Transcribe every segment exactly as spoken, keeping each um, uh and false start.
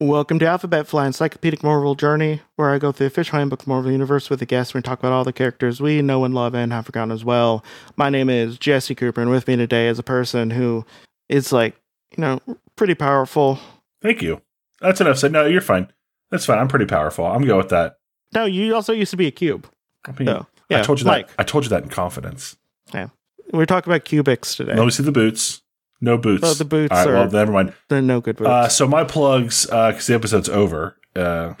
Welcome to Alphabet Fly, Encyclopedic Marvel Journey, where I go through the official handbook Marvel Universe with a guest. We talk about all the characters we know and love and have forgotten as well. My name is Jesse Cooper, and with me today is a person who is, like, you know, pretty powerful. Thank you. That's enough said. No, you're fine. That's fine. I'm pretty powerful. I'm going with that. No, you also used to be a cube. I mean, so, yeah, I told you like, that. I told you that in confidence. Yeah. We're talking about Kubiks today. Let me see the boots. No boots. Oh, the boots. All right, are, well, never mind. They're no good boots. Uh, so my plugs, because uh, the episode's over. Uh,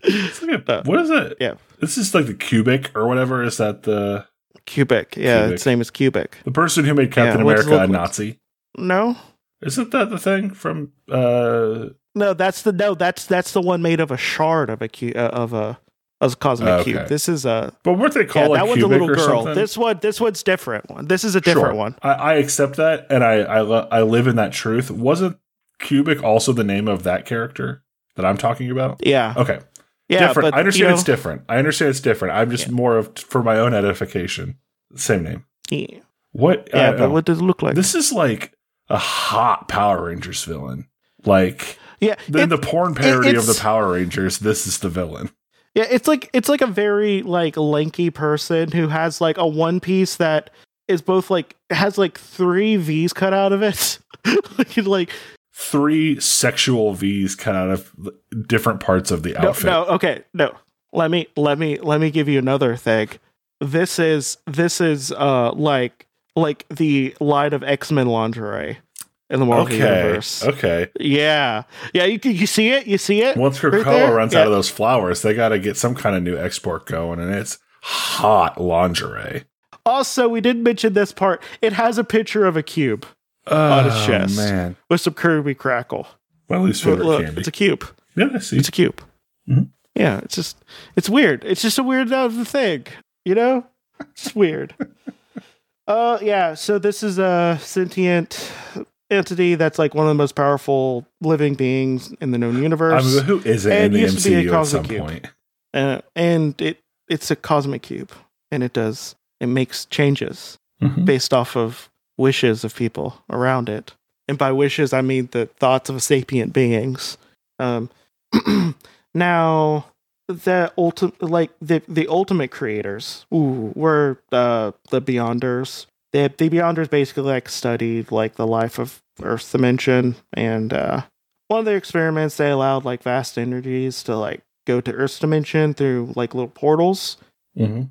it's like a, what is it? Yeah, this is like the Kubik or whatever. Is that the Kubik? Yeah, Kubik. Its name is Kubik. The person who made Captain yeah, America a Nazi. No, isn't that the thing from? Uh, no, that's the no. That's that's the one made of a shard of a cu- uh, of a. A cosmic okay. cube. This is a. But weren't they called yeah, that one's a little girl. Something? This one, this one's different. One. This is a different sure. one. I, I accept that, and I I, lo- I live in that truth. Wasn't Kubik also the name of that character that I'm talking about? Yeah. Okay. Yeah. Different. But, I understand you know, it's different. I understand it's different. I'm just yeah. more of for my own edification. Same name. Yeah. What? Yeah, uh, but what does it look like? This is like a hot Power Rangers villain. Like yeah, in the porn parody it, of the Power Rangers, this is the villain. Yeah, it's like it's like a very like lanky person who has like a one piece that is both like has like three V's cut out of it, like, like three sexual V's cut out of different parts of the no, outfit. No, okay, no. Let me let me let me give you another thing. This is this is uh like like the line of X-Men lingerie in the Marvel okay. Universe. Okay. Yeah. Yeah, you you see it? You see it? Once Krakoa right runs yeah. out of those flowers, they got to get some kind of new export going, and it's hot lingerie. Also, we did mention this part. It has a picture of a cube oh, on its chest. Man. With some Kirby crackle. My least favorite Look, candy. It's a cube. Yeah, I see. It's a cube. Mm-hmm. Yeah, it's just, it's weird. It's just a weird thing, you know? It's weird. uh, yeah, so this is a sentient entity that's like one of the most powerful living beings in the known universe. I mean, who is it and in the M C U at some cube. point? Uh, and it it's a cosmic cube, and it does it makes changes mm-hmm. based off of wishes of people around it. And by wishes, I mean the thoughts of sapient beings. Um, now the ultimate, like the the ultimate creators, ooh, were uh, the Beyonders. The, the Beyonders basically like studied like the life of Earth's dimension, and uh, one of their experiments they allowed like vast energies to like go to Earth's dimension through like little portals mm-hmm.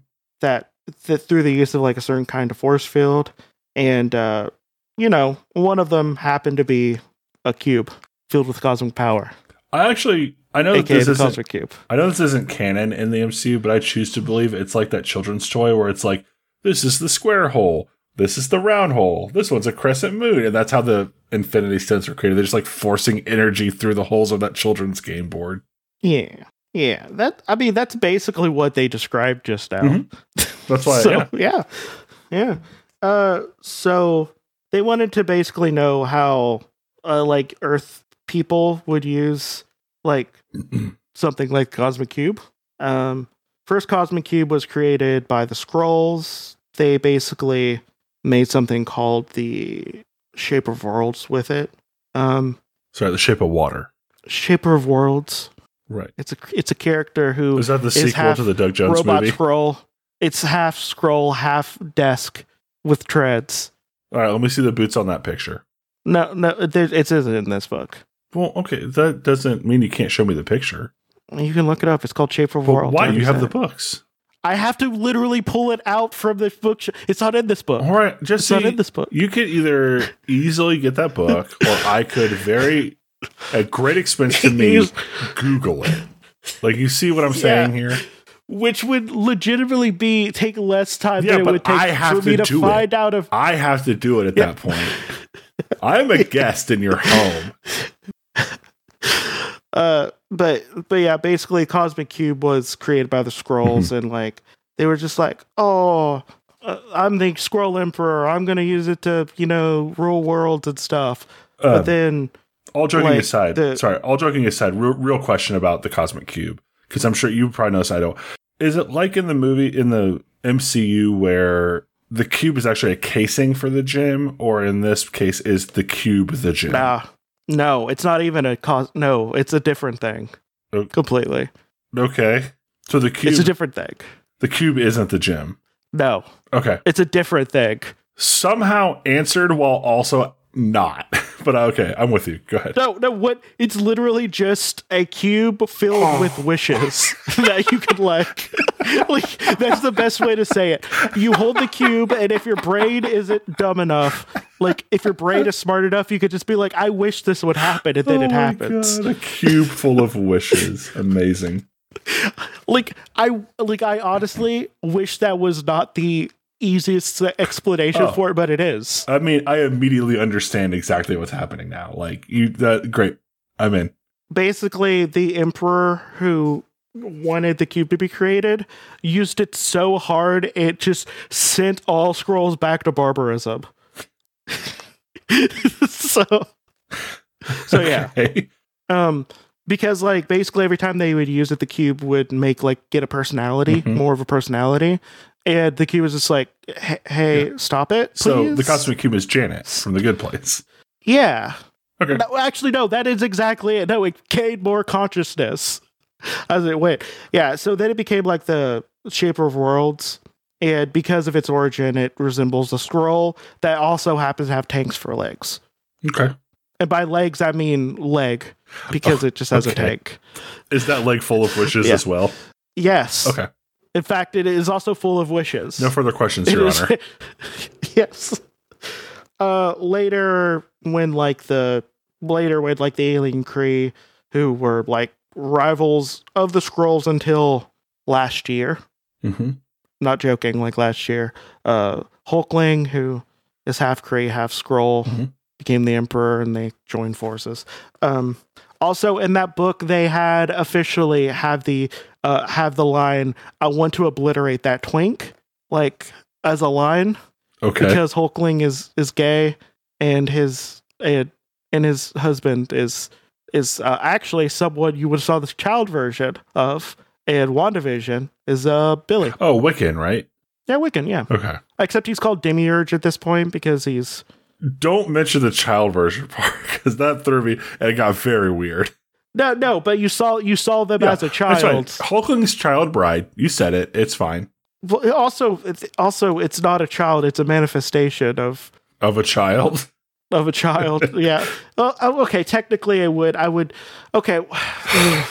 that, that through the use of like a certain kind of force field, and uh, you know one of them happened to be a cube filled with cosmic power. I actually I know that this isn't cube. I know this isn't canon in the M C U, but I choose to believe it's like that children's toy where it's like this is the square hole. This is the round hole. This one's a crescent moon. And that's how the infinity stones were created. They're just like forcing energy through the holes of that children's game board. Yeah. Yeah. That, I mean, that's basically what they described just now. Mm-hmm. That's why. so, yeah. Yeah. yeah. Uh, so they wanted to basically know how, uh, like Earth people would use like something like Cosmic Cube. Um, first Cosmic Cube was created by the Skrulls. They basically made something called the Shaper of Worlds with it. Um, Sorry, the Shape of Water. Shaper of Worlds. Right. It's a it's a character who is that the is sequel to the Doug Jones robot movie? Scroll. It's half scroll, half desk with treads. All right, let me see the boots on that picture. No, no, there, it isn't in this book. Well, okay, that doesn't mean you can't show me the picture. You can look it up. It's called Shaper of Worlds. Why do you have the books? I have to literally pull it out from the book. Sh- it's not in this book. All right, just it's see, not in this book. You could either easily get that book, or I could very at great expense to me Google it. Like you see what I'm yeah. saying here, which would legitimately be take less time yeah, than it would take I have for me to, to find it. out. If I have to do it at yeah. that point, I'm a guest in your home. Uh, but, but yeah, basically Cosmic Cube was created by the Skrulls, mm-hmm. and like, they were just like, oh, uh, I'm the Squirrel Emperor. I'm going to use it to, you know, rule worlds and stuff. Um, but then, all joking like, aside, the, sorry, all joking aside, real, real question about the Cosmic Cube, because I'm sure you probably noticed I don't. Is it like in the movie in the M C U where the cube is actually a casing for the gym, or in this case, is the cube the gym? Nah, no, it's not even a cos. No, it's a different thing. Okay. Completely. Okay, so the cube. It's a different thing. The cube isn't the gym. No. Okay. It's a different thing. Somehow answered while also not. But okay, I'm with you. Go ahead. No, no, what? It's literally just a cube filled oh. with wishes that you could like, like. That's the best way to say it. You hold the cube, and if your brain isn't dumb enough, like if your brain is smart enough, you could just be like, "I wish this would happen," and then oh it happens. God, a cube full of wishes. Amazing. Like I, like I honestly wish that was not the easiest explanation oh. for it, but it is. I mean, I immediately understand exactly what's happening now. Like you, that great. I'm in. Basically, the emperor who wanted the cube to be created used it so hard it just sent all Skrulls back to barbarism. so, so yeah. Okay. Um, because like basically every time they would use it, the cube would make like get a personality, mm-hmm. more of a personality. And the cube was just like, hey, yeah. stop it, please. So the Cosmic Cube is Janet from The Good Place. Yeah. Okay. No, actually, no, that is exactly it. No, it gained more consciousness as it went. Yeah, so then it became like the Shaper of Worlds. And because of its origin, it resembles a Skrull that also happens to have tanks for legs. Okay. And by legs, I mean leg, because oh, it just has okay. a tank. Is that leg full of wishes yeah. as well? Yes. Okay. In fact, it is also full of wishes. No further questions, Your is, Honor. Yes. Uh, later, when like the later when like the alien Kree, who were like rivals of the Skrulls until last year. Mm-hmm. Not joking. Like last year, uh, Hulkling, who is half Kree, half Skrull, mm-hmm. became the Emperor, and they joined forces. Um, also, in that book, they had officially have the. Uh, have the line, I want to obliterate that twink, like as a line. Okay. Because Hulkling is, is gay and his and, and his husband is is uh, actually someone you would have saw the child version of, and WandaVision is uh Billy. Oh, Wiccan, right? Yeah, Wiccan, yeah. Okay. Except he's called Demiurge at this point because he's... Don't mention the child version part because that threw me and it got very weird. No, no, but you saw you saw them yeah, as a child. That's right. Hulkling's child bride. You said it. It's fine. Well, also, it's, also, it's not a child. It's a manifestation of of a child. Of a child. yeah. Well, okay. Technically, I would. I would. Okay. I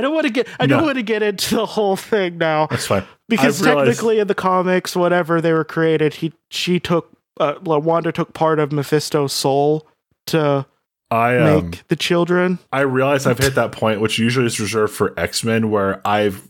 don't want to get. I no. don't want to get into the whole thing now. That's fine. Because I've technically, realized... in the comics, whatever they were created, he she took. Uh, Wanda took part of Mephisto's soul to. I um, make the children. I realize I've hit that point, which usually is reserved for X-Men, where I've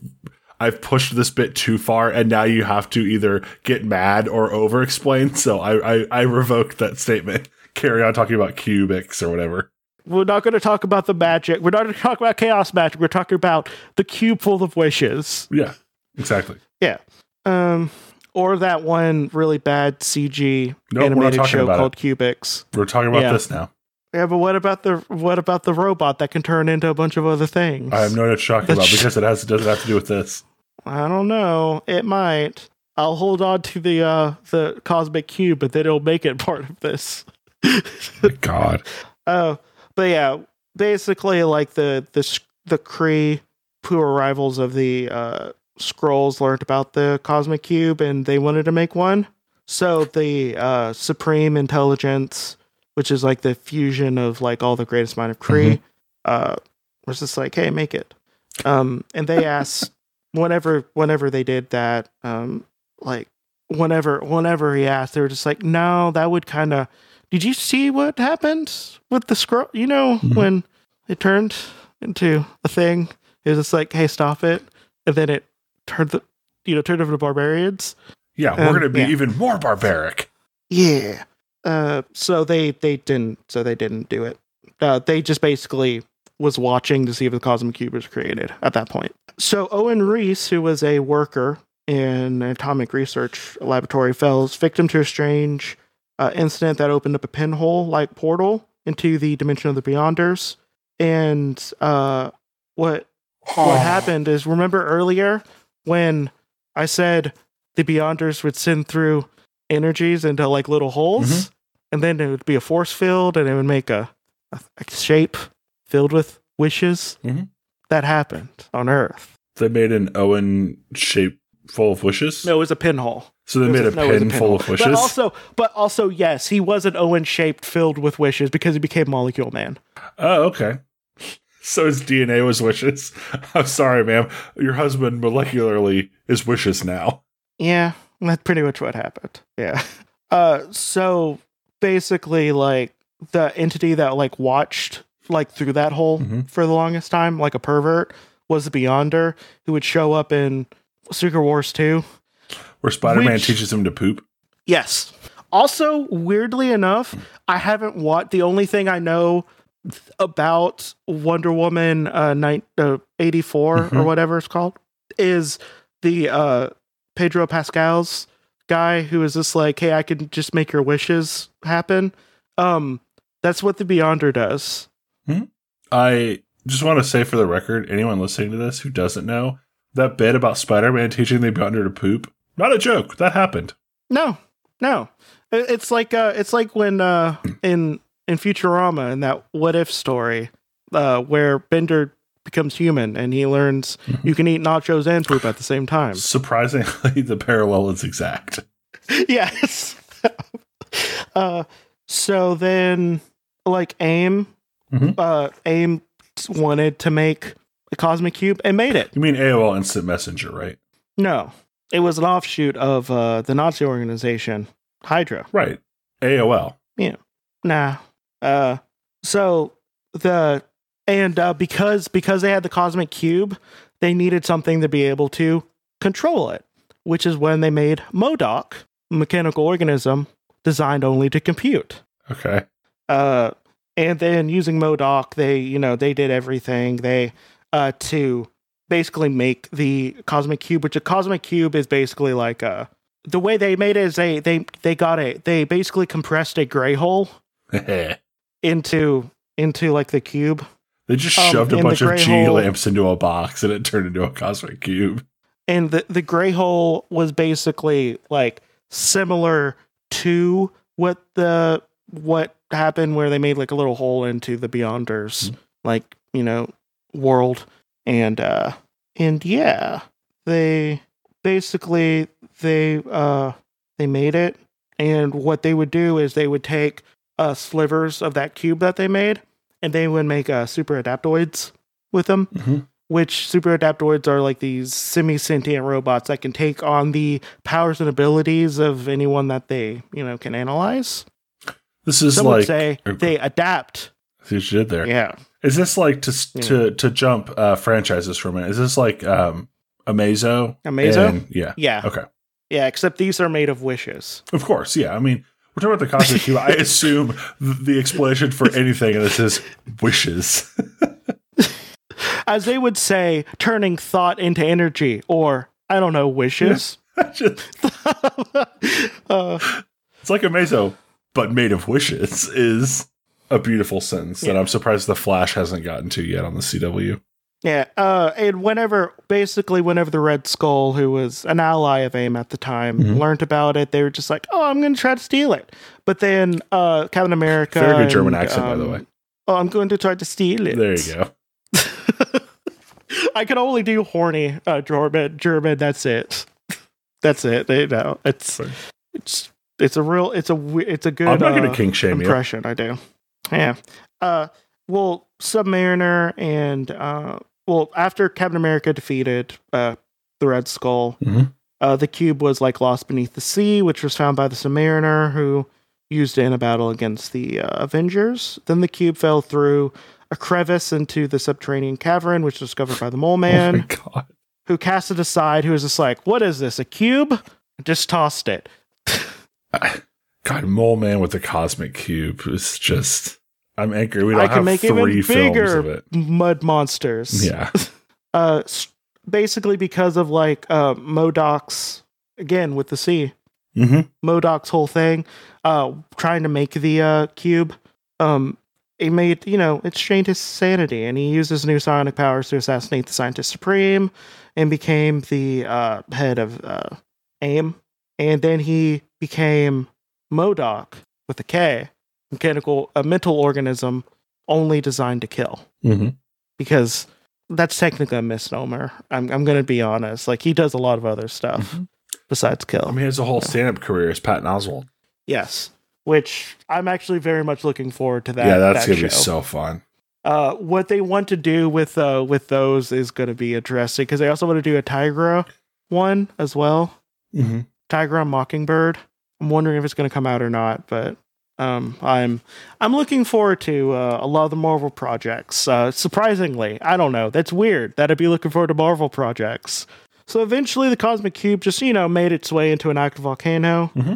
I've pushed this bit too far, and now you have to either get mad or over-explain. So I I, I revoked that statement. Carry on talking about cubics or whatever. We're not going to talk about the magic. We're not going to talk about chaos magic. We're talking about the cube full of wishes. Yeah, exactly. yeah, um, or that one really bad C G nope, animated show called it. Cubics. We're talking about yeah. this now. Yeah, but what about the what about the robot that can turn into a bunch of other things? I have no idea what you're talking about because it has it doesn't have to do with this. I don't know. It might. I'll hold on to the uh, the Cosmic Cube, but then it'll make it part of this. Oh my God. Oh, uh, but yeah, basically, like the the the Kree, who are rivals of the uh, Skrulls, learned about the Cosmic Cube, and they wanted to make one. So the uh, Supreme Intelligence. Which is like the fusion of like all the greatest mind of Kree, mm-hmm. uh, was just like, hey, make it. Um, and they asked whenever, whenever they did that, um, like whenever, whenever he asked, they were just like, no, that would kind of, did you see what happened with the scroll? You know, mm-hmm. when it turned into a thing, it was just like, hey, stop it. And then it turned the, you know, turned over to barbarians. Yeah. We're um, going to be yeah. even more barbaric. Yeah. Uh, so they, they didn't, so they didn't do it. Uh, they just basically was watching to see if the Cosmic Cube was created at that point. So Owen Reese, who was a worker in an atomic research laboratory falls victim to a strange uh, incident that opened up a pinhole-like portal into the dimension of the Beyonders. And uh, what oh. what happened is, remember earlier when I said the Beyonders would send through energies into like little holes, mm-hmm. and then it would be a force field, and it would make a, a, a shape filled with wishes. Mm-hmm. That happened on Earth. They made an Owen shape full of wishes? No, it was a pinhole. So they made a, a, no, pin a pin full of wishes? But also, but also, yes, he was an Owen-shaped filled with wishes because he became Molecule Man. Oh, okay. So his D N A was wishes? I'm sorry, ma'am. Your husband molecularly is wishes now. Yeah, that's pretty much what happened. Yeah. Uh, so basically, like, the entity that, like, watched, like, through that hole mm-hmm. for the longest time, like a pervert, was the Beyonder, who would show up in Secret Wars two. Where Spider-Man which, teaches him to poop? Yes. Also, weirdly enough, I haven't watched... The only thing I know about Wonder Woman uh, nine, uh, eighty-four, mm-hmm. or whatever it's called, is the uh, Pedro Pascal's guy who is just like, hey, I can just make your wishes happen. Um, that's what the Beyonder does. Mm-hmm. I just want to say for the record, anyone listening to this who doesn't know, that bit about Spider-Man teaching the Beyonder to poop, not a joke. That happened. No, no. It's like uh, it's like when uh, in in Futurama, in that What If story, uh, where Bender becomes human and he learns mm-hmm. you can eat nachos and poop at the same time. Surprisingly, the parallel is exact. Yes. uh, so then, like AIM, mm-hmm. uh, AIM wanted to make the Cosmic Cube and made it. You mean A O L Instant Messenger, right? No. It was an offshoot of uh, the Nazi organization, Hydra. Right. A O L. Yeah. Nah. Uh, so the and uh, because because they had the Cosmic Cube, they needed something to be able to control it, which is when they made MODOK, a mechanical organism designed only to compute. Okay. Uh, and then using MODOK, they, you know, they did everything. They Uh, to basically make the Cosmic Cube, which a Cosmic Cube is basically like a, the way they made it is they they they got a they basically compressed a gray hole into into like the cube. They just um, shoved a bunch of G lamps into a box and it turned into a Cosmic Cube. And the the gray hole was basically like similar to what the what happened where they made like a little hole into the Beyonders, mm-hmm. like you know. world and uh and yeah they basically they uh they made it, and what they would do is they would take uh slivers of that cube that they made and they would make uh super adaptoids with them, mm-hmm. which super adaptoids are like these semi-sentient robots that can take on the powers and abilities of anyone that they you know can analyze. This is Some like would say they adapt. See what you did there. Yeah. Is this like to yeah. to to jump uh, franchises for a minute? Is this like um, Amazo? Amazo? And, yeah. Yeah. Okay. Yeah, except these are made of wishes. Of course. Yeah. I mean, we're talking about the Cosmic Cube. I assume the explanation for anything in this is wishes. As they would say, turning thought into energy, or I don't know, wishes. Yeah. Just, uh, it's like Amazo, but made of wishes is. A beautiful sentence yeah. that I'm surprised the Flash hasn't gotten to yet on the C W. Yeah, uh, and whenever, basically whenever the Red Skull, who was an ally of AIM at the time, mm-hmm. learned about it, they were just like, oh, I'm going to try to steal it. But then uh, Captain America... Very good and, German accent, um, by the way. Oh, I'm going to try to steal it. There you go. I can only do horny uh, German, German, that's it. That's it, you know, it's, it's, it's a real, it's a, it's a good I'm not gonna uh, kink shame impression, you. I do. Yeah. Uh, well, Submariner and, uh, well, after Captain America defeated uh, the Red Skull, mm-hmm. uh, the cube was, like, lost beneath the sea, which was found by the Submariner, who used it in a battle against the uh, Avengers. Then the cube fell through a crevice into the subterranean cavern, which was discovered by the Mole Man, oh my God. Who cast it aside, who was just like, what is this, a cube? And just tossed it. God, Mole Man with the Cosmic Cube is just... I'm angry. We don't I can have make three even films bigger of it. Mud monsters. Yeah. uh, basically because of like uh, MODOK's, again with the C, mm-hmm. MODOK's whole thing, uh, trying to make the uh, cube. Um, He made, you know, it strained his sanity, and he used his new psionic powers to assassinate the Scientist Supreme and became the uh, head of uh, AIM. And then he became MODOK with a K, mechanical, a mental organism only designed to kill. Mm-hmm. Because that's technically a misnomer. I'm, I'm going to be honest. Like, he does a lot of other stuff mm-hmm. besides kill. I mean, his whole stand-up career is Patton Oswalt. Yes. Which I'm actually very much looking forward to that. Yeah, that's that going to be so fun. Uh, what they want to do with uh, with those is going to be interesting, because they also want to do a Tigra one as well. Mm-hmm. Tigra Mockingbird. I'm wondering if it's going to come out or not, but um, I'm I'm looking forward to uh, a lot of the Marvel projects. Uh, surprisingly, I don't know. That's weird that I'd be looking forward to Marvel projects. So eventually the Cosmic Cube just, you know, made its way into an active volcano. Mm-hmm.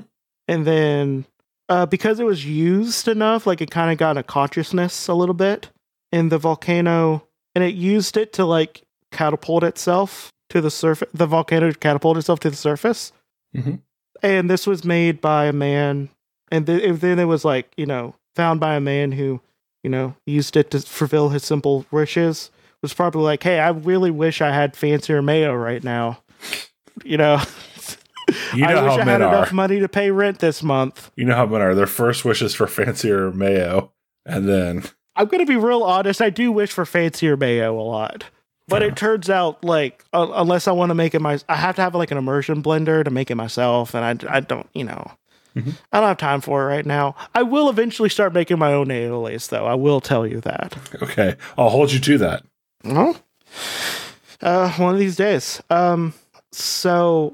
And then... Uh, because it was used enough, like it kind of got a consciousness a little bit in the volcano, and it used it to like catapult itself to the surface. The volcano catapulted itself to the surface, mm-hmm. and this was made by a man. And th- it, then it was like you know found by a man who you know used it to fulfill his simple wishes. It was probably like, hey, I really wish I had fancier mayo right now, you know. You know I wish how I had enough are. money to pay rent this month. You know how men are. Their first wish is for fancier mayo, and then... I'm going to be real honest. I do wish for fancier mayo a lot. But yeah. It turns out, like, uh, unless I want to make it my... I have to have, like, an immersion blender to make it myself, and I, I don't, you know... Mm-hmm. I don't have time for it right now. I will eventually start making my own aiolis, though. I will tell you that. Okay. I'll hold you to that. Well, uh, one of these days. Um, so...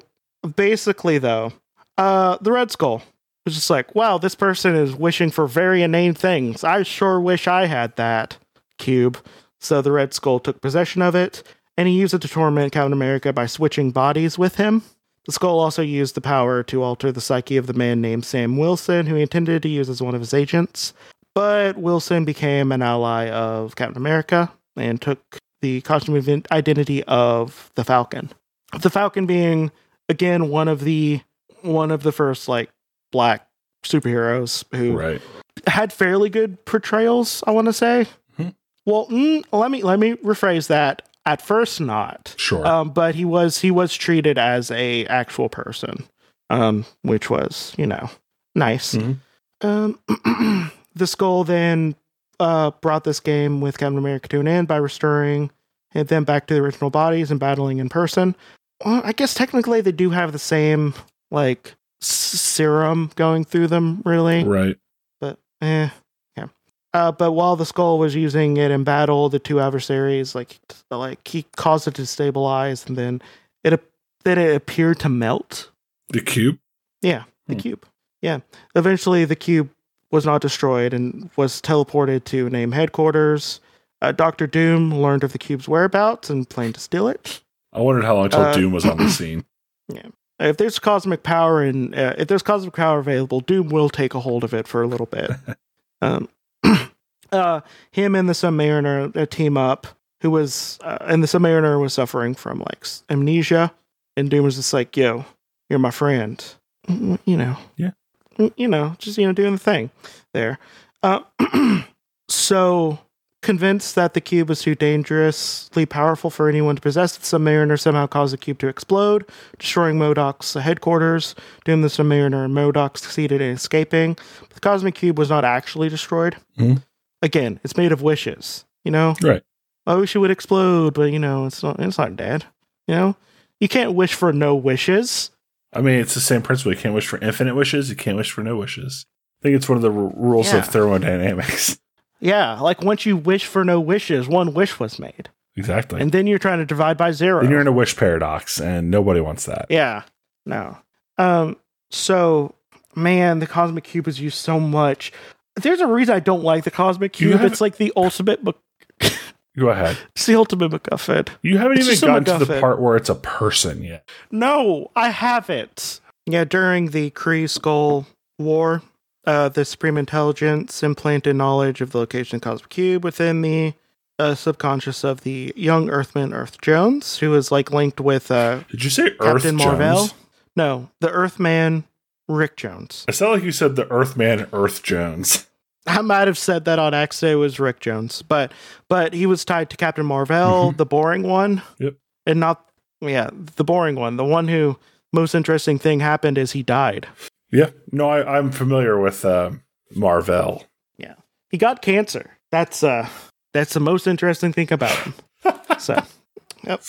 Basically, though, uh, the Red Skull was just like, wow, this person is wishing for very inane things. I sure wish I had that cube. So the Red Skull took possession of it, and he used it to torment Captain America by switching bodies with him. The Skull also used the power to alter the psyche of the man named Sam Wilson, who he intended to use as one of his agents. But Wilson became an ally of Captain America and took the costume identity of the Falcon. The Falcon being... Again, one of the one of the first like black superheroes who right. had fairly good portrayals. I want to say, mm-hmm. well, mm, let me let me rephrase that. At first, not sure, um, but he was he was treated as a actual person, um, which was you know nice. Mm-hmm. Um, the Skull then uh, brought this game with Captain America to an end by restoring them back to their original bodies and battling in person. Well, I guess technically they do have the same, like, s- serum going through them, really. Right. But, eh, yeah. Uh, but while the Skull was using it in battle, the two adversaries, like, like he caused it to stabilize, and then it, then it appeared to melt. The cube? Yeah, the hmm. cube. Yeah. Eventually, the cube was not destroyed and was teleported to AIM headquarters. Uh, Doctor Doom learned of the cube's whereabouts and planned to steal it. I wondered how long until uh, Doom was on the scene. Yeah, if there's cosmic power and uh, if there's cosmic power available, Doom will take a hold of it for a little bit. um, uh, him and the Submariner uh, team up. Who was uh, and the Submariner was suffering from like amnesia, and Doom was just like, "Yo, you're my friend," you know. Yeah. You know, just you know, doing the thing there. Uh, so. Convinced that the cube was too dangerously powerful for anyone to possess, the Submariner somehow caused the cube to explode, destroying MODOK's headquarters. Doom, the Submariner, and MODOK succeeded in escaping. But the Cosmic Cube was not actually destroyed. Mm-hmm. Again, it's made of wishes, you know? Right. I wish it would explode, but, you know, it's not, it's not dead, you know? You can't wish for no wishes. I mean, it's the same principle. You can't wish for infinite wishes. You can't wish for no wishes. I think it's one of the r- rules yeah. of thermodynamics. Yeah, like once you wish for no wishes, one wish was made. Exactly. And then you're trying to divide by zero. Then you're in a wish paradox, and nobody wants that. Yeah, no. Um. So, man, the Cosmic Cube is used so much. There's a reason I don't like the Cosmic Cube. It's like the ultimate... Mc- Go ahead. It's the ultimate MacGuffin. You haven't it's even gotten to the part where it's a person yet. No, I haven't. Yeah, during the Kree Skull War... Uh, the Supreme Intelligence implanted knowledge of the location of the Cosmic Cube within the a subconscious of the young Earthman Earth Jones, who is like linked with uh Did you say Captain Earth Marvel? Jones? No, the Earthman Rick Jones. It sounded like you said the Earthman Earth Jones. I might have said that on accident. It was Rick Jones, but but he was tied to Captain Marvel, the boring one. Yep. And not yeah, the boring one. The one who most interesting thing happened is he died. Yeah. No, I, I'm familiar with uh, Marvel. Yeah. He got cancer. That's uh that's the most interesting thing about him. So yep.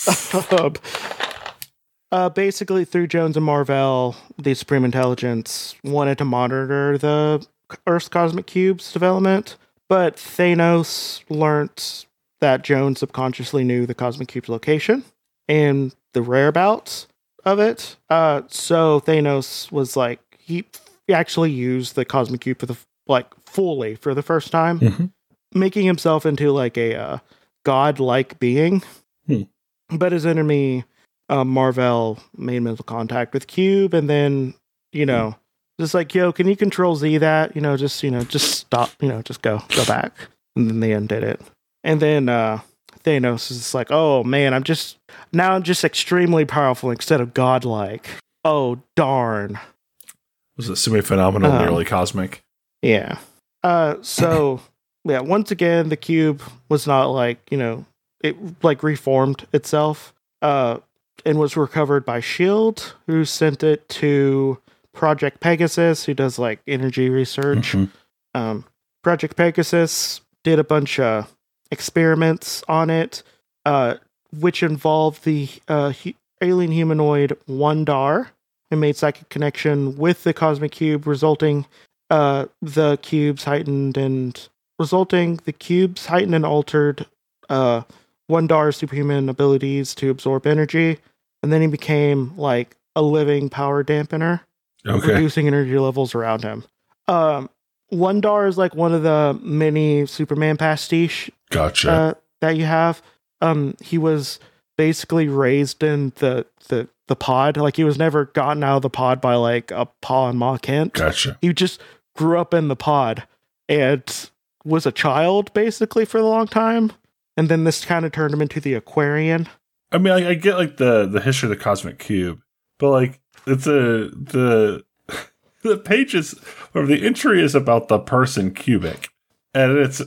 Uh, basically, through Jones and Marvel, the Supreme Intelligence wanted to monitor the Earth's Cosmic Cube's development, but Thanos learnt that Jones subconsciously knew the Cosmic Cube's location and the whereabouts of it. Uh, so Thanos was like, he actually used the Cosmic Cube for the, like, fully for the first time, mm-hmm. making himself into like a uh, godlike being. Hmm. But his enemy, uh, Marvel, made mental contact with Cube, and then, you know, hmm. just like, yo, can you control Z that? You know, just, you know, just stop, you know, just go, go back. And then they undid it. And then uh, Thanos is like, oh man, I'm just, now I'm just extremely powerful instead of godlike. Oh, darn. It was a semi-phenomenal, um, nearly cosmic. Yeah. Uh, so, yeah, once again, the cube was not like, you know, it like reformed itself uh, and was recovered by S H I E L D, who sent it to Project Pegasus, who does like energy research. Mm-hmm. Um, Project Pegasus did a bunch of experiments on it, uh, which involved the uh, hu- alien humanoid Wundarr, who made psychic connection with the Cosmic Cube, resulting uh, the cubes heightened and resulting the cubes heightened and altered uh, Wundarr's superhuman abilities to absorb energy, and then he became like a living power dampener. Okay. Reducing energy levels around him. Um, Wundarr is like one of the many Superman pastiche. Gotcha. Uh, that you have. Um, he was basically raised in the, the the pod. Like, he was never gotten out of the pod by like a Pa and Ma Kent. Gotcha. He just grew up in the pod and was a child basically for a long time. And then this kind of turned him into the Aquarian. I mean, I, I get like the the history of the Cosmic Cube, but like, it's a, the the page is, or the entry is about the person Kubik, and it's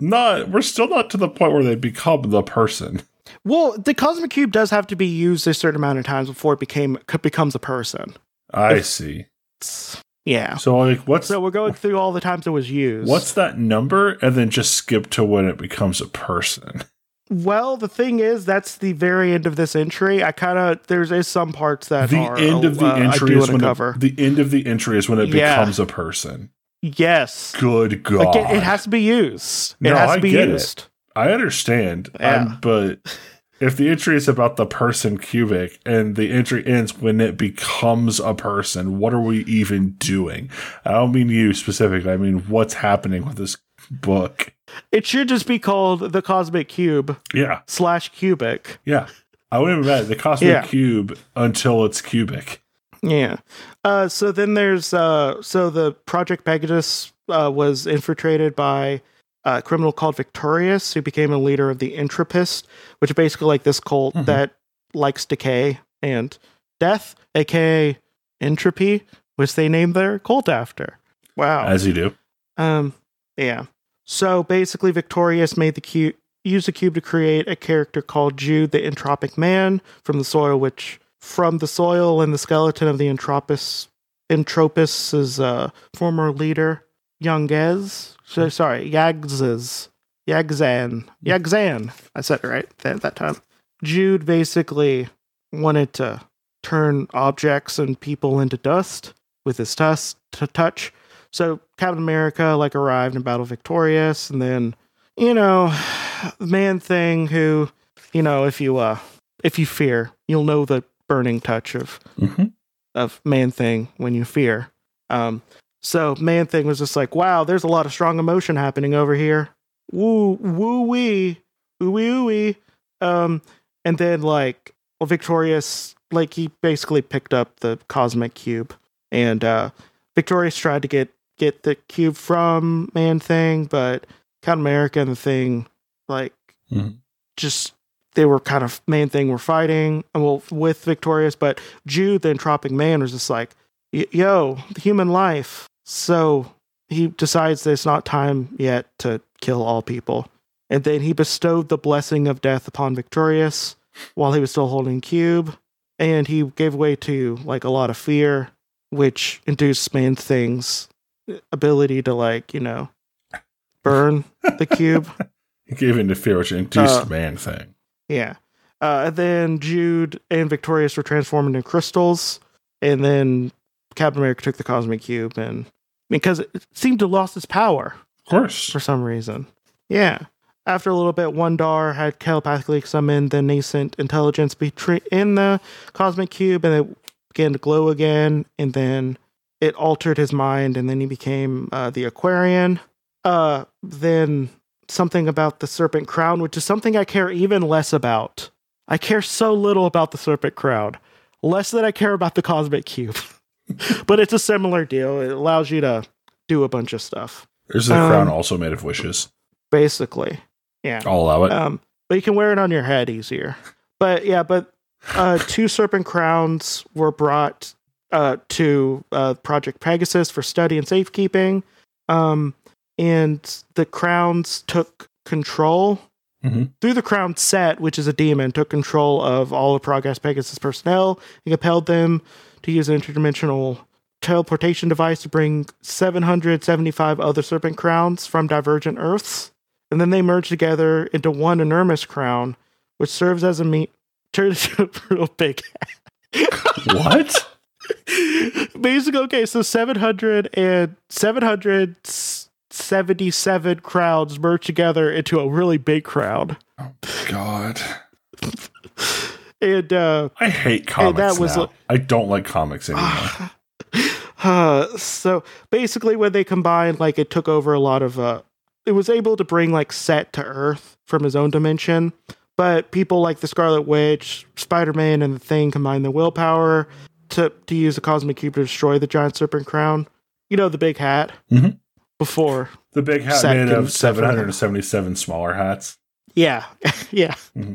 not, we're still not to the point where they become the person. Well, the Cosmic Cube does have to be used a certain amount of times before it became becomes a person. I if, see. Yeah. So like, what's so we're going through all the times it was used. What's that number, and then just skip to when it becomes a person. Well, the thing is, that's the very end of this entry. I kind of there's is some parts that the are, end of the uh, entry is when it, the end of the entry is when it yeah. becomes a person. Yes. Good God! Like it, it has to be used. It no, has to I be get used. It. I understand, yeah. um, but if the entry is about the person Kubik and the entry ends when it becomes a person, what are we even doing? I don't mean you specifically. I mean what's happening with this book. It should just be called The Cosmic Cube. Yeah. Slash Kubik. Yeah. I wouldn't have The Cosmic yeah. Cube until it's Kubik. Yeah. Uh, so then there's, uh, so the Project Pegasus uh, was infiltrated by a criminal called Victorious, who became a leader of the Entropist, which is basically like this cult mm-hmm. that likes decay and death, aka entropy, which they named their cult after. Wow. As you do. Um. Yeah. So basically, Victorious made the cube, used the cube to create a character called Jude, the Entropic Man, from the soil, which from the soil and the skeleton of the Entropis, Entropis' uh, former leader, Yangez. So, sorry, Yagz's, Yagzan, Yagzan. I said it right at that time. Jude basically wanted to turn objects and people into dust with his tusk to touch. So Captain America, like, arrived and battled Victorious, and then, you know, Man-Thing, who, you know, if you uh, if you fear, you'll know the burning touch of mm-hmm. of Man-Thing when you fear. Um, so Man-Thing was just like, wow, there's a lot of strong emotion happening over here. Woo, woo wee, woo wee wee. Um, and then like, well, Victorious, like, he basically picked up the Cosmic Cube, and uh, Victorious tried to get. get the cube from Man-Thing, but Captain America and the Thing, like, Mm-hmm. Just they were kind of Man-Thing were fighting, well, with Victorious, but Jude, the entropic man, was just like, yo, human life. So he decides that it's not time yet to kill all people. And then he bestowed the blessing of death upon Victorious while he was still holding Cube. And he gave way to, like, a lot of fear, which induced Man-Thing's ability to, like, you know, burn the Cube. He gave in to fear, which induced uh, Man-Thing. Yeah. Uh, and then Jude and Victorious were transformed into crystals. And then Captain America took the Cosmic Cube, and because it seemed to have lost its power. Of course. For some reason. Yeah. After a little bit, Wundarr had telepathically summoned the nascent intelligence between in the Cosmic Cube, and it began to glow again, and then it altered his mind, and then he became uh, the Aquarian. Uh, then something about the Serpent Crown, which is something I care even less about. I care so little about the Serpent Crown. Less than I care about the Cosmic Cube. But it's a similar deal. It allows you to do a bunch of stuff. There's the um, crown also made of wishes. Basically. Yeah. I'll allow it. Um, but you can wear it on your head easier. But yeah, but uh, two serpent crowns were brought uh, to uh, Project Pegasus for study and safekeeping. Um, and the crowns took control mm-hmm. through the crown set, which is a demon, took control of all of Project Pegasus personnel and compelled them to use an interdimensional teleportation device to bring seven hundred seventy-five other serpent crowns from divergent Earths. And then they merge together into one enormous crown, which serves as a meat... Turns into a real big hat. What? Basically, okay, so seven hundred and seven hundred seventy-seven crowns merge together into a really big crown. Oh, God. And, uh, I hate comics that was now. Like, I don't like comics anymore. Uh, so basically when they combined, like it took over a lot of, uh, it was able to bring like Set to Earth from his own dimension, but people like the Scarlet Witch, Spider-Man, and the Thing combined their willpower to, to use the Cosmic Cube to destroy the giant serpent crown. You know, the big hat mm-hmm. before. The big hat Set made of seven hundred seventy-seven smaller hats. Yeah. Yeah. Mm-hmm.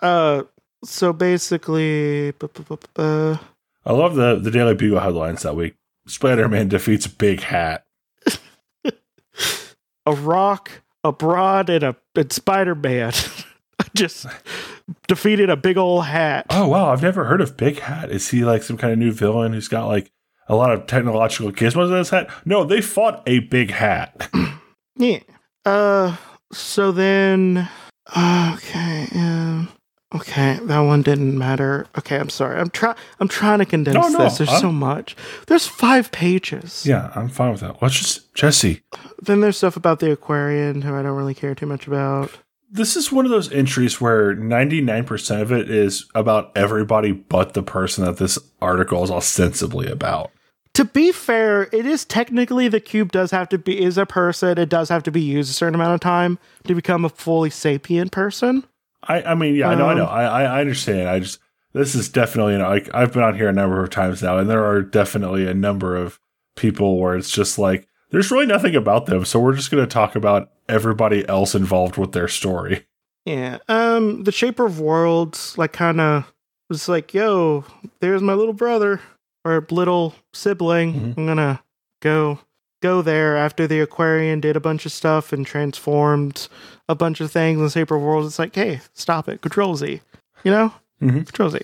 Uh, So basically, bu- bu- bu- bu- I love the, the Daily Bugle headlines that week. Spider-Man defeats Big Hat. A rock, a broad, and a and Spider-Man just defeated a big old hat. Oh, wow. I've never heard of Big Hat. Is he like some kind of new villain who's got like a lot of technological gizmos in his hat? No, they fought a big hat. Yeah. Uh. So then, okay, yeah. Okay, that one didn't matter. Okay, I'm sorry. I'm try. I'm trying to condense no, no, this. There's I'm, so much. There's five pages. Yeah, I'm fine with that. Let's just Jesse. Then there's stuff about the Aquarian, who I don't really care too much about. This is one of those entries where ninety-nine percent of it is about everybody but the person that this article is ostensibly about. To be fair, it is technically the cube does have to be is a person. It does have to be used a certain amount of time to become a fully sapient person. I, I mean, yeah, I know, um, I know. I, I understand. I just, this is definitely, you know, like I've been on here a number of times now, and there are definitely a number of people where it's just like, there's really nothing about them. So we're just going to talk about everybody else involved with their story. Yeah. Um, the Shaper of Worlds, like, kind of was like, yo, there's my little brother or little sibling. Mm-hmm. I'm going to go, go there after the Aquarian did a bunch of stuff and transformed a bunch of things in Shaper of Worlds. It's like, hey, stop it. Control Z, you know, mm-hmm. Control Z,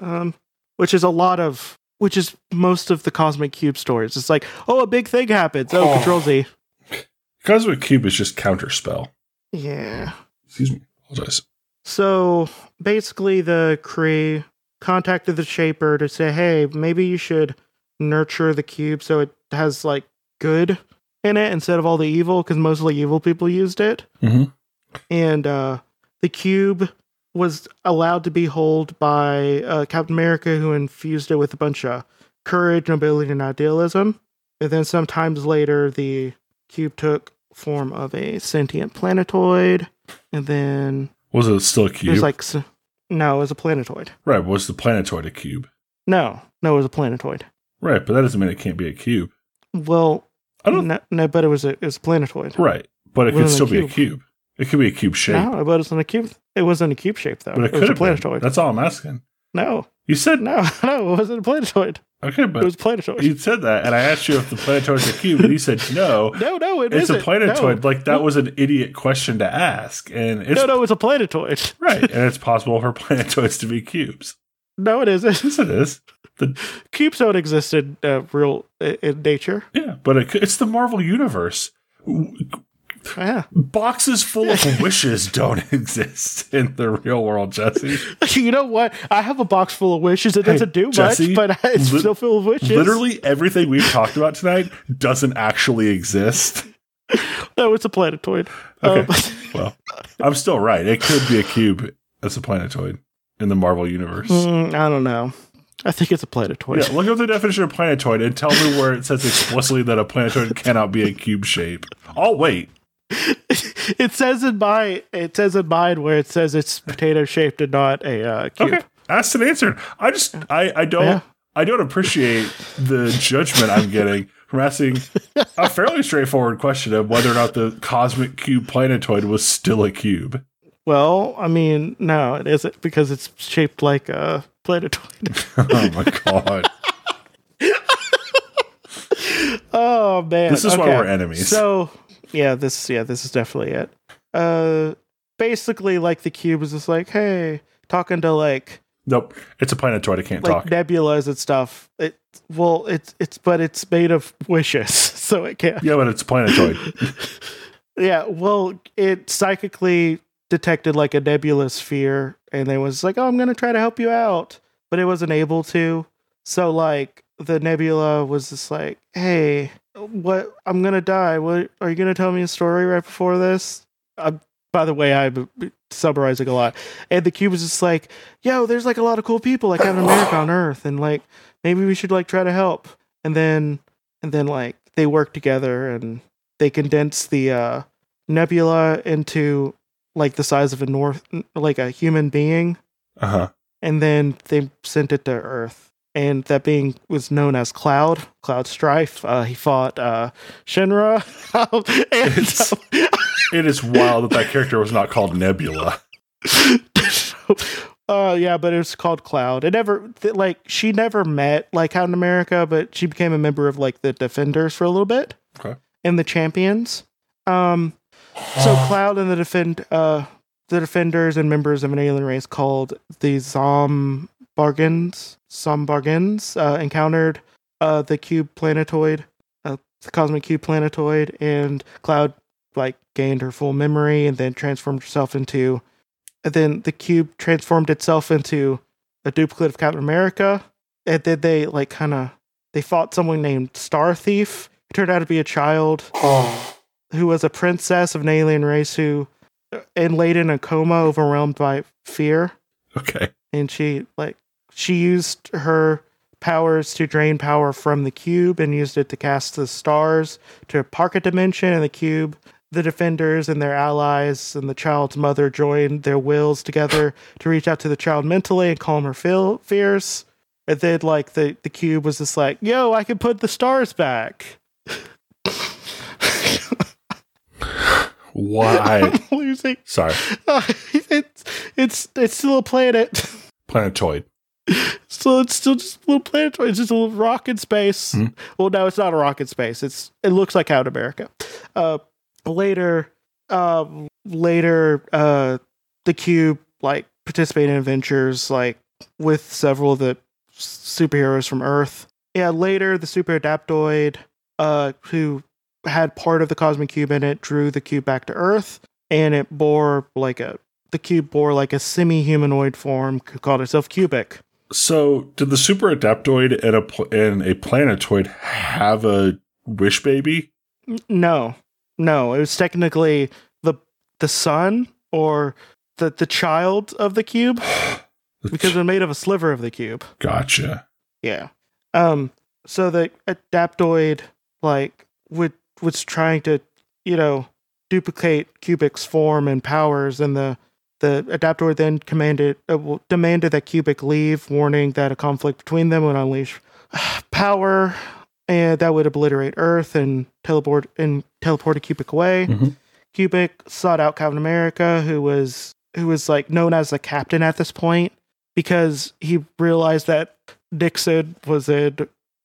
um, which is a lot of, which is most of the Cosmic Cube stories. It's like, oh, a big thing happens. Oh, oh. Control Z. Cosmic Cube is just counterspell. Yeah. Excuse me. Apologize. So basically the Kree contacted the Shaper to say, hey, maybe you should nurture the cube so it has like good in it instead of all the evil, because mostly evil people used it. Mm-hmm. And uh, the cube was allowed to be held by uh, Captain America, who infused it with a bunch of courage, nobility, and idealism. And then sometimes later, the cube took form of a sentient planetoid. And then... Was it still a cube? It was like, no, it was a planetoid. Right, but was the planetoid a cube? No, no, it was a planetoid. Right, but that doesn't mean it can't be a cube. Well, I don't... No, no, but it was a, it was a planetoid. Right, but it could still be a cube. It could be a cube shape. No, but it wasn't a cube. It wasn't a cube shape, though. But it, it could was have a planetoid. Been. That's all I'm asking. No. You said... No, no, it wasn't a planetoid. Okay, but... It was a planetoid. You said that, and I asked you if the planetoid's a cube, and you said no. No, no, it it's isn't. It's a planetoid. No. Like, that was an idiot question to ask, and it's... No, no, it's a planetoid. Right, and it's possible for planetoids to be cubes. No, it isn't. Yes, it is. The cubes don't exist in uh, real... in nature. Yeah, but it, it's the Marvel Universe. Yeah. Boxes full of wishes don't exist in the real world, Jesse. You know what? I have a box full of wishes. It doesn't hey, do Jesse, much, but it's li- still full of wishes. Literally everything we've talked about tonight doesn't actually exist. No, it's a planetoid. Okay. Um, well, I'm still right. It could be a cube as a planetoid in the Marvel Universe. Mm, I don't know. I think it's a planetoid. Yeah, look up the definition of planetoid and tell me where it says explicitly that a planetoid cannot be a cube shape. I'll wait. It says in my it says in mine where it says it's potato shaped and not a uh, cube. Okay, asked and answered. I just I, I don't yeah. I don't appreciate the judgment I'm getting from asking a fairly straightforward question of whether or not the cosmic cube planetoid was still a cube. Well, I mean, no, it isn't because it's shaped like a planetoid. Oh my god. Oh man. This is okay. Why we're enemies. So Yeah, this yeah, this is definitely it. Uh, basically, like the cube is just like, hey, talking to like. Nope, it's a planetoid. I can't like talk. Nebulas and stuff. It well, it's it's but it's made of wishes, so it can't. Yeah, but it's a planetoid. Yeah, well, it psychically detected like a nebula sphere, and it was like, oh, I'm gonna try to help you out, but it wasn't able to. So like the nebula was just like, hey. What I'm gonna die. What are you gonna tell me a story right before this? I'm, by the way, I'm summarizing a lot. And the cube is just like, yo, there's like a lot of cool people like Captain America on Earth, and like maybe we should like try to help. And then and then like they work together and they condense the uh, nebula into like the size of a north like a human being. Uh huh. And then they sent it to Earth. And that being was known as Cloud, Cloud Strife. Uh, he fought uh, Shenra. and, it's, um, it is wild that that character was not called Nebula. uh, yeah, but it was called Cloud. It never, th- like, she never met, like, Captain America, but she became a member of, like, the Defenders for a little bit. Okay. And the Champions. Um, so Cloud and the Defend, uh, the Defenders and members of an alien race called the Zom... Bargains, some bargains uh, encountered uh, the cube planetoid, uh, the cosmic cube planetoid, and Cloud like gained her full memory and then transformed herself into. And then the cube transformed itself into a duplicate of Captain America, and then they like kind of they fought someone named Star Thief. It turned out to be a child oh. who was a princess of an alien race who, and laid in a coma overwhelmed by fear. Okay, and she like. She used her powers to drain power from the cube and used it to cast the stars to a pocket dimension and the cube. The Defenders and their allies and the child's mother joined their wills together to reach out to the child mentally and calm her fe- fears. And then, like, the, the cube was just like, yo, I can put the stars back. Why? I'm losing. Sorry. Uh, it's, it's, it's still a planet. Planetoid. So it's still just a little planetoid. It's just a little rock in space. Mm-hmm. Well, no, it's not a rock in space. It's it looks like Out America. Uh, later, uh, later, uh, the cube like participated in adventures like with several of the superheroes from Earth. Yeah, later the Super Adaptoid, uh, who had part of the cosmic cube in it, drew the cube back to Earth, and it bore like a the cube bore like a semi-humanoid form called itself Kubik. So, did the Super Adaptoid and a pl- and a planetoid have a wish baby? No, no. It was technically the the son or the the child of the cube because they're made of a sliver of the cube. Gotcha. Yeah. Um. So the Adaptoid like would was trying to you know duplicate Kubik's form and powers and the. The Adaptoid then commanded, uh, demanded that Kubik leave, warning that a conflict between them would unleash power, and that would obliterate Earth and teleport and teleport Kubik away. Mm-hmm. Kubik sought out Captain America, who was who was like known as the Captain at this point, because he realized that Nixon was in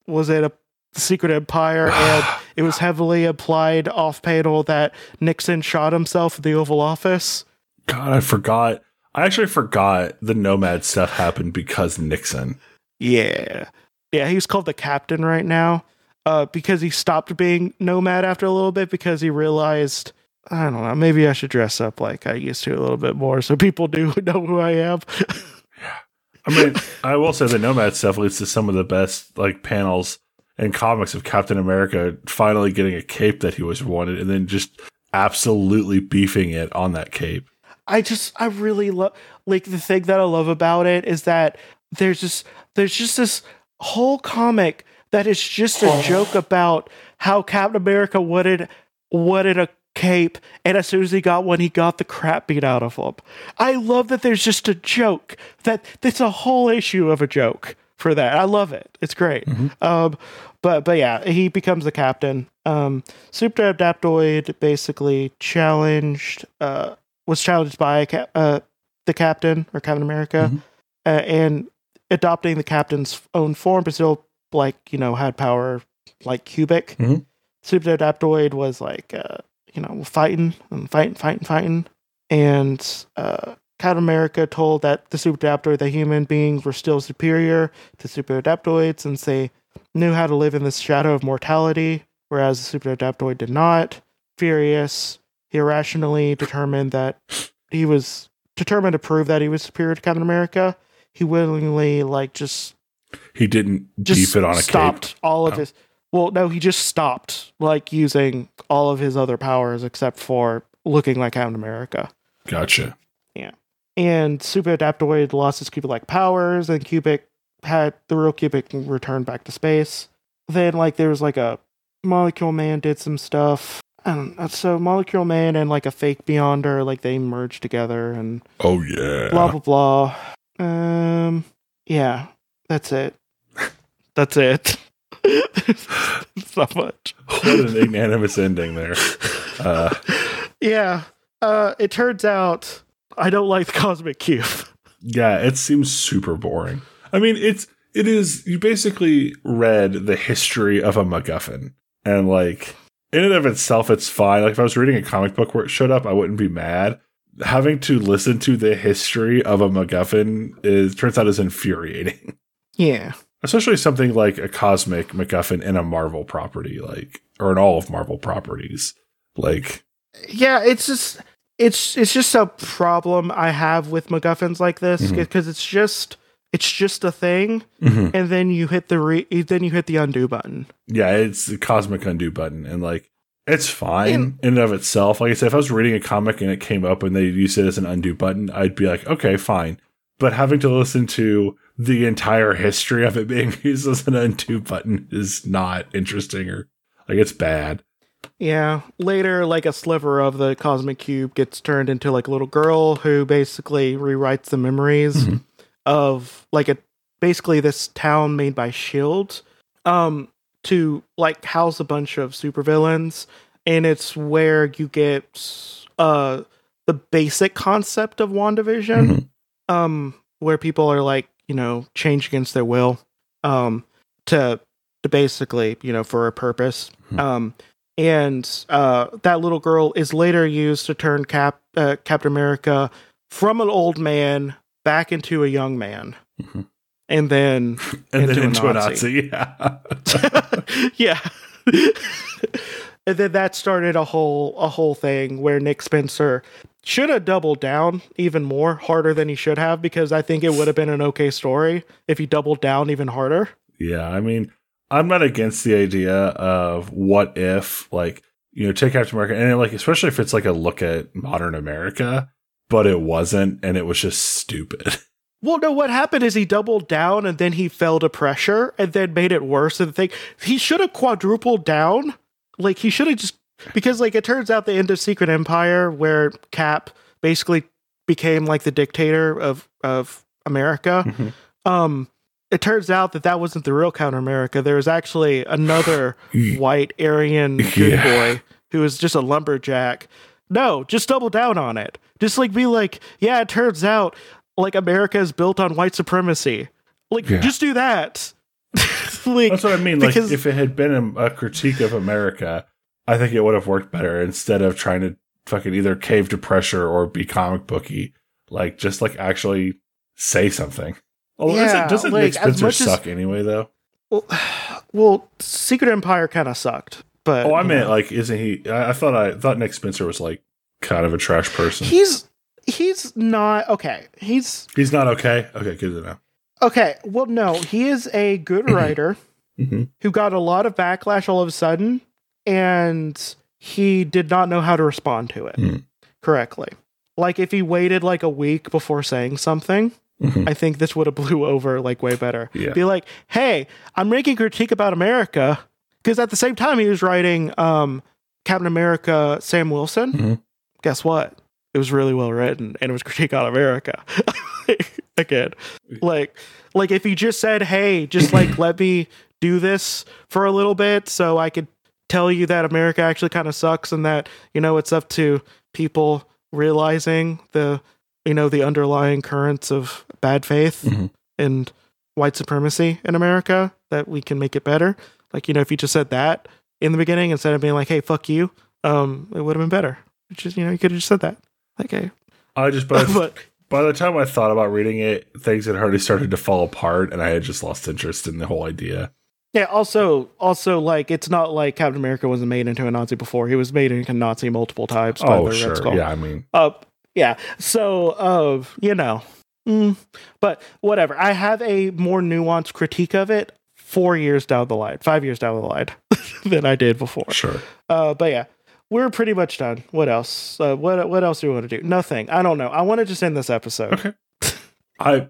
was in a secret empire, and it was heavily implied off-panel that Nixon shot himself in the Oval Office. God, I forgot. I actually forgot the Nomad stuff happened because Nixon. Yeah. Yeah, he's called the Captain right now uh, because he stopped being Nomad after a little bit because he realized, I don't know, maybe I should dress up like I used to a little bit more so people do know who I am. Yeah. I mean, I will say the Nomad stuff leads to some of the best like panels and comics of Captain America finally getting a cape that he was wanted and then just absolutely beefing it on that cape. I just, I really love, like, the thing that I love about it is that there's just, there's just this whole comic that is just a joke about how Captain America wanted, wanted a cape, and as soon as he got one, he got the crap beat out of him. I love that there's just a joke, that that's a whole issue of a joke for that. I love it. It's great. Mm-hmm. Um, but, but yeah, he becomes the Captain. Um, Super Adaptoid basically challenged, uh, was challenged by uh, the Captain, or Captain America, mm-hmm. uh, and adopting the Captain's own form, but still, like, you know, had power like Kubik. Mm-hmm. Super Adaptoid was, like, uh, you know, fighting, and fighting, fighting, fighting. And uh, Captain America told that the Super Adaptoid, the human beings, were still superior to Super Adaptoid, since they knew how to live in the shadow of mortality, whereas the Super Adaptoid did not. Furious, he irrationally determined that he was determined to prove that he was superior to Captain America. He willingly, like, just... He didn't just deep it on a stopped cape. all of no. his... Well, no, he just stopped, like, using all of his other powers except for looking like Captain America. Gotcha. Yeah. And Super Adaptoid lost his Kubik-like powers, and Kubik had the real Kubik return back to space. Then, like, there was, like, a... Molecule Man did some stuff. I don't know. So Molecule Man and like a fake Beyonder, like they merged together and oh yeah, blah blah blah. Um, yeah, that's it. That's it. It's not much. What an magnanimous ending there. Uh, yeah. Uh, it turns out I don't like the Cosmic Cube. Yeah, it seems super boring. I mean, it's it is. You basically read the history of a MacGuffin and like. In and of itself, it's fine. Like, if I was reading a comic book where it showed up, I wouldn't be mad. Having to listen to the history of a MacGuffin is, turns out, is infuriating. Yeah. Especially something like a cosmic MacGuffin in a Marvel property, like, or in all of Marvel properties. Like, yeah, it's just, it's, it's just a problem I have with MacGuffins like this, because mm-hmm. it's just, it's just a thing, mm-hmm. and then you hit the re- then you hit the undo button. Yeah, it's the cosmic undo button, and like it's fine and, in and of itself. Like I said, if I was reading a comic and it came up and they used it as an undo button, I'd be like, okay, fine. But having to listen to the entire history of it being used as an undo button is not interesting, or like it's bad. Yeah. Later, like a sliver of the cosmic cube gets turned into like a little girl who basically rewrites the memories. Mm-hmm. Of like a basically this town made by S H I E L D um to like house a bunch of supervillains, and it's where you get uh the basic concept of WandaVision, mm-hmm. um where people are like, you know, changed against their will um to to basically, you know, for a purpose. Mm-hmm. um and uh that little girl is later used to turn Cap uh, Captain America from an old man back into a young man, mm-hmm. and then and into then into a Nazi, a Nazi. Yeah, yeah. And then that started a whole a whole thing where Nick Spencer should have doubled down even more harder than he should have, because I think it would have been an okay story if he doubled down even harder. Yeah, I mean, I'm not against the idea of what if, like, you know, take Captain America, and like especially if it's like a look at modern America. But it wasn't, and it was just stupid. Well, no, what happened is he doubled down, and then he fell to pressure, and then made it worse. And the thing, he should have quadrupled down. Like, he should have just... Because, like, it turns out the end of Secret Empire, where Cap basically became, like, the dictator of, of America, mm-hmm. um, it turns out that that wasn't the real Counter America. There was actually another white Aryan good yeah. boy who was just a lumberjack No, just double down on it. Just like be like, yeah, it turns out like America is built on white supremacy. Like, yeah. Just do that. Like, that's what I mean. Like, if it had been a, a critique of America, I think it would have worked better instead of trying to fucking either cave to pressure or be comic booky. Like, just like actually say something. Although yeah, it, doesn't like, Nick Spencer suck as, anyway, though? Well, well, Secret Empire kind of sucked. But, oh, I meant know. like, isn't he? I, I thought I thought Nick Spencer was like kind of a trash person. He's he's not okay. He's he's not okay. Okay, good to know. Okay, well, no, he is a good writer mm-hmm. who got a lot of backlash all of a sudden, and he did not know how to respond to it mm. correctly. Like, if he waited like a week before saying something, mm-hmm. I think this would have blew over like way better. Yeah. Be like, hey, I'm making critique about America. Because at the same time, he was writing um, Captain America, Sam Wilson. Mm-hmm. Guess what? It was really well written, and it was critique on America. Again, like, like if he just said, hey, just like let me do this for a little bit so I could tell you that America actually kind of sucks and that, you know, it's up to people realizing the, you know, the underlying currents of bad faith mm-hmm. and white supremacy in America, that we can make it better. Like, you know, if you just said that in the beginning instead of being like, hey, fuck you, um, it would have been better. Just, you know, you could have just said that. Like, hey. I just, by, but, by the time I thought about reading it, things had already started to fall apart and I had just lost interest in the whole idea. Yeah. Also, also, like, it's not like Captain America wasn't made into a Nazi before. He was made into a Nazi multiple times. By oh, the sure. Red Skull. Yeah. I mean, uh, yeah. So, uh, you know, mm, but whatever. I have a more nuanced critique of it. Four years down the line, five years down the line than I did before. Sure. Uh, but yeah, we're pretty much done. What else? Uh, what What else do we want to do? Nothing. I don't know. I want to just end this episode. Okay. I,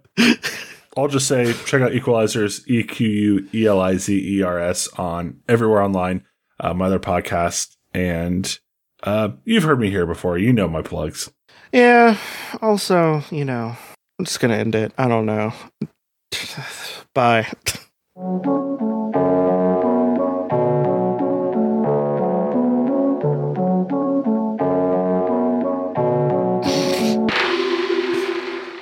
I'll just say, check out Equalizers, E Q U E L I Z E R S on everywhere online, uh, my other podcast. And uh, you've heard me here before. You know my plugs. Yeah. Also, you know, I'm just going to end it. I don't know. Bye. Thank you.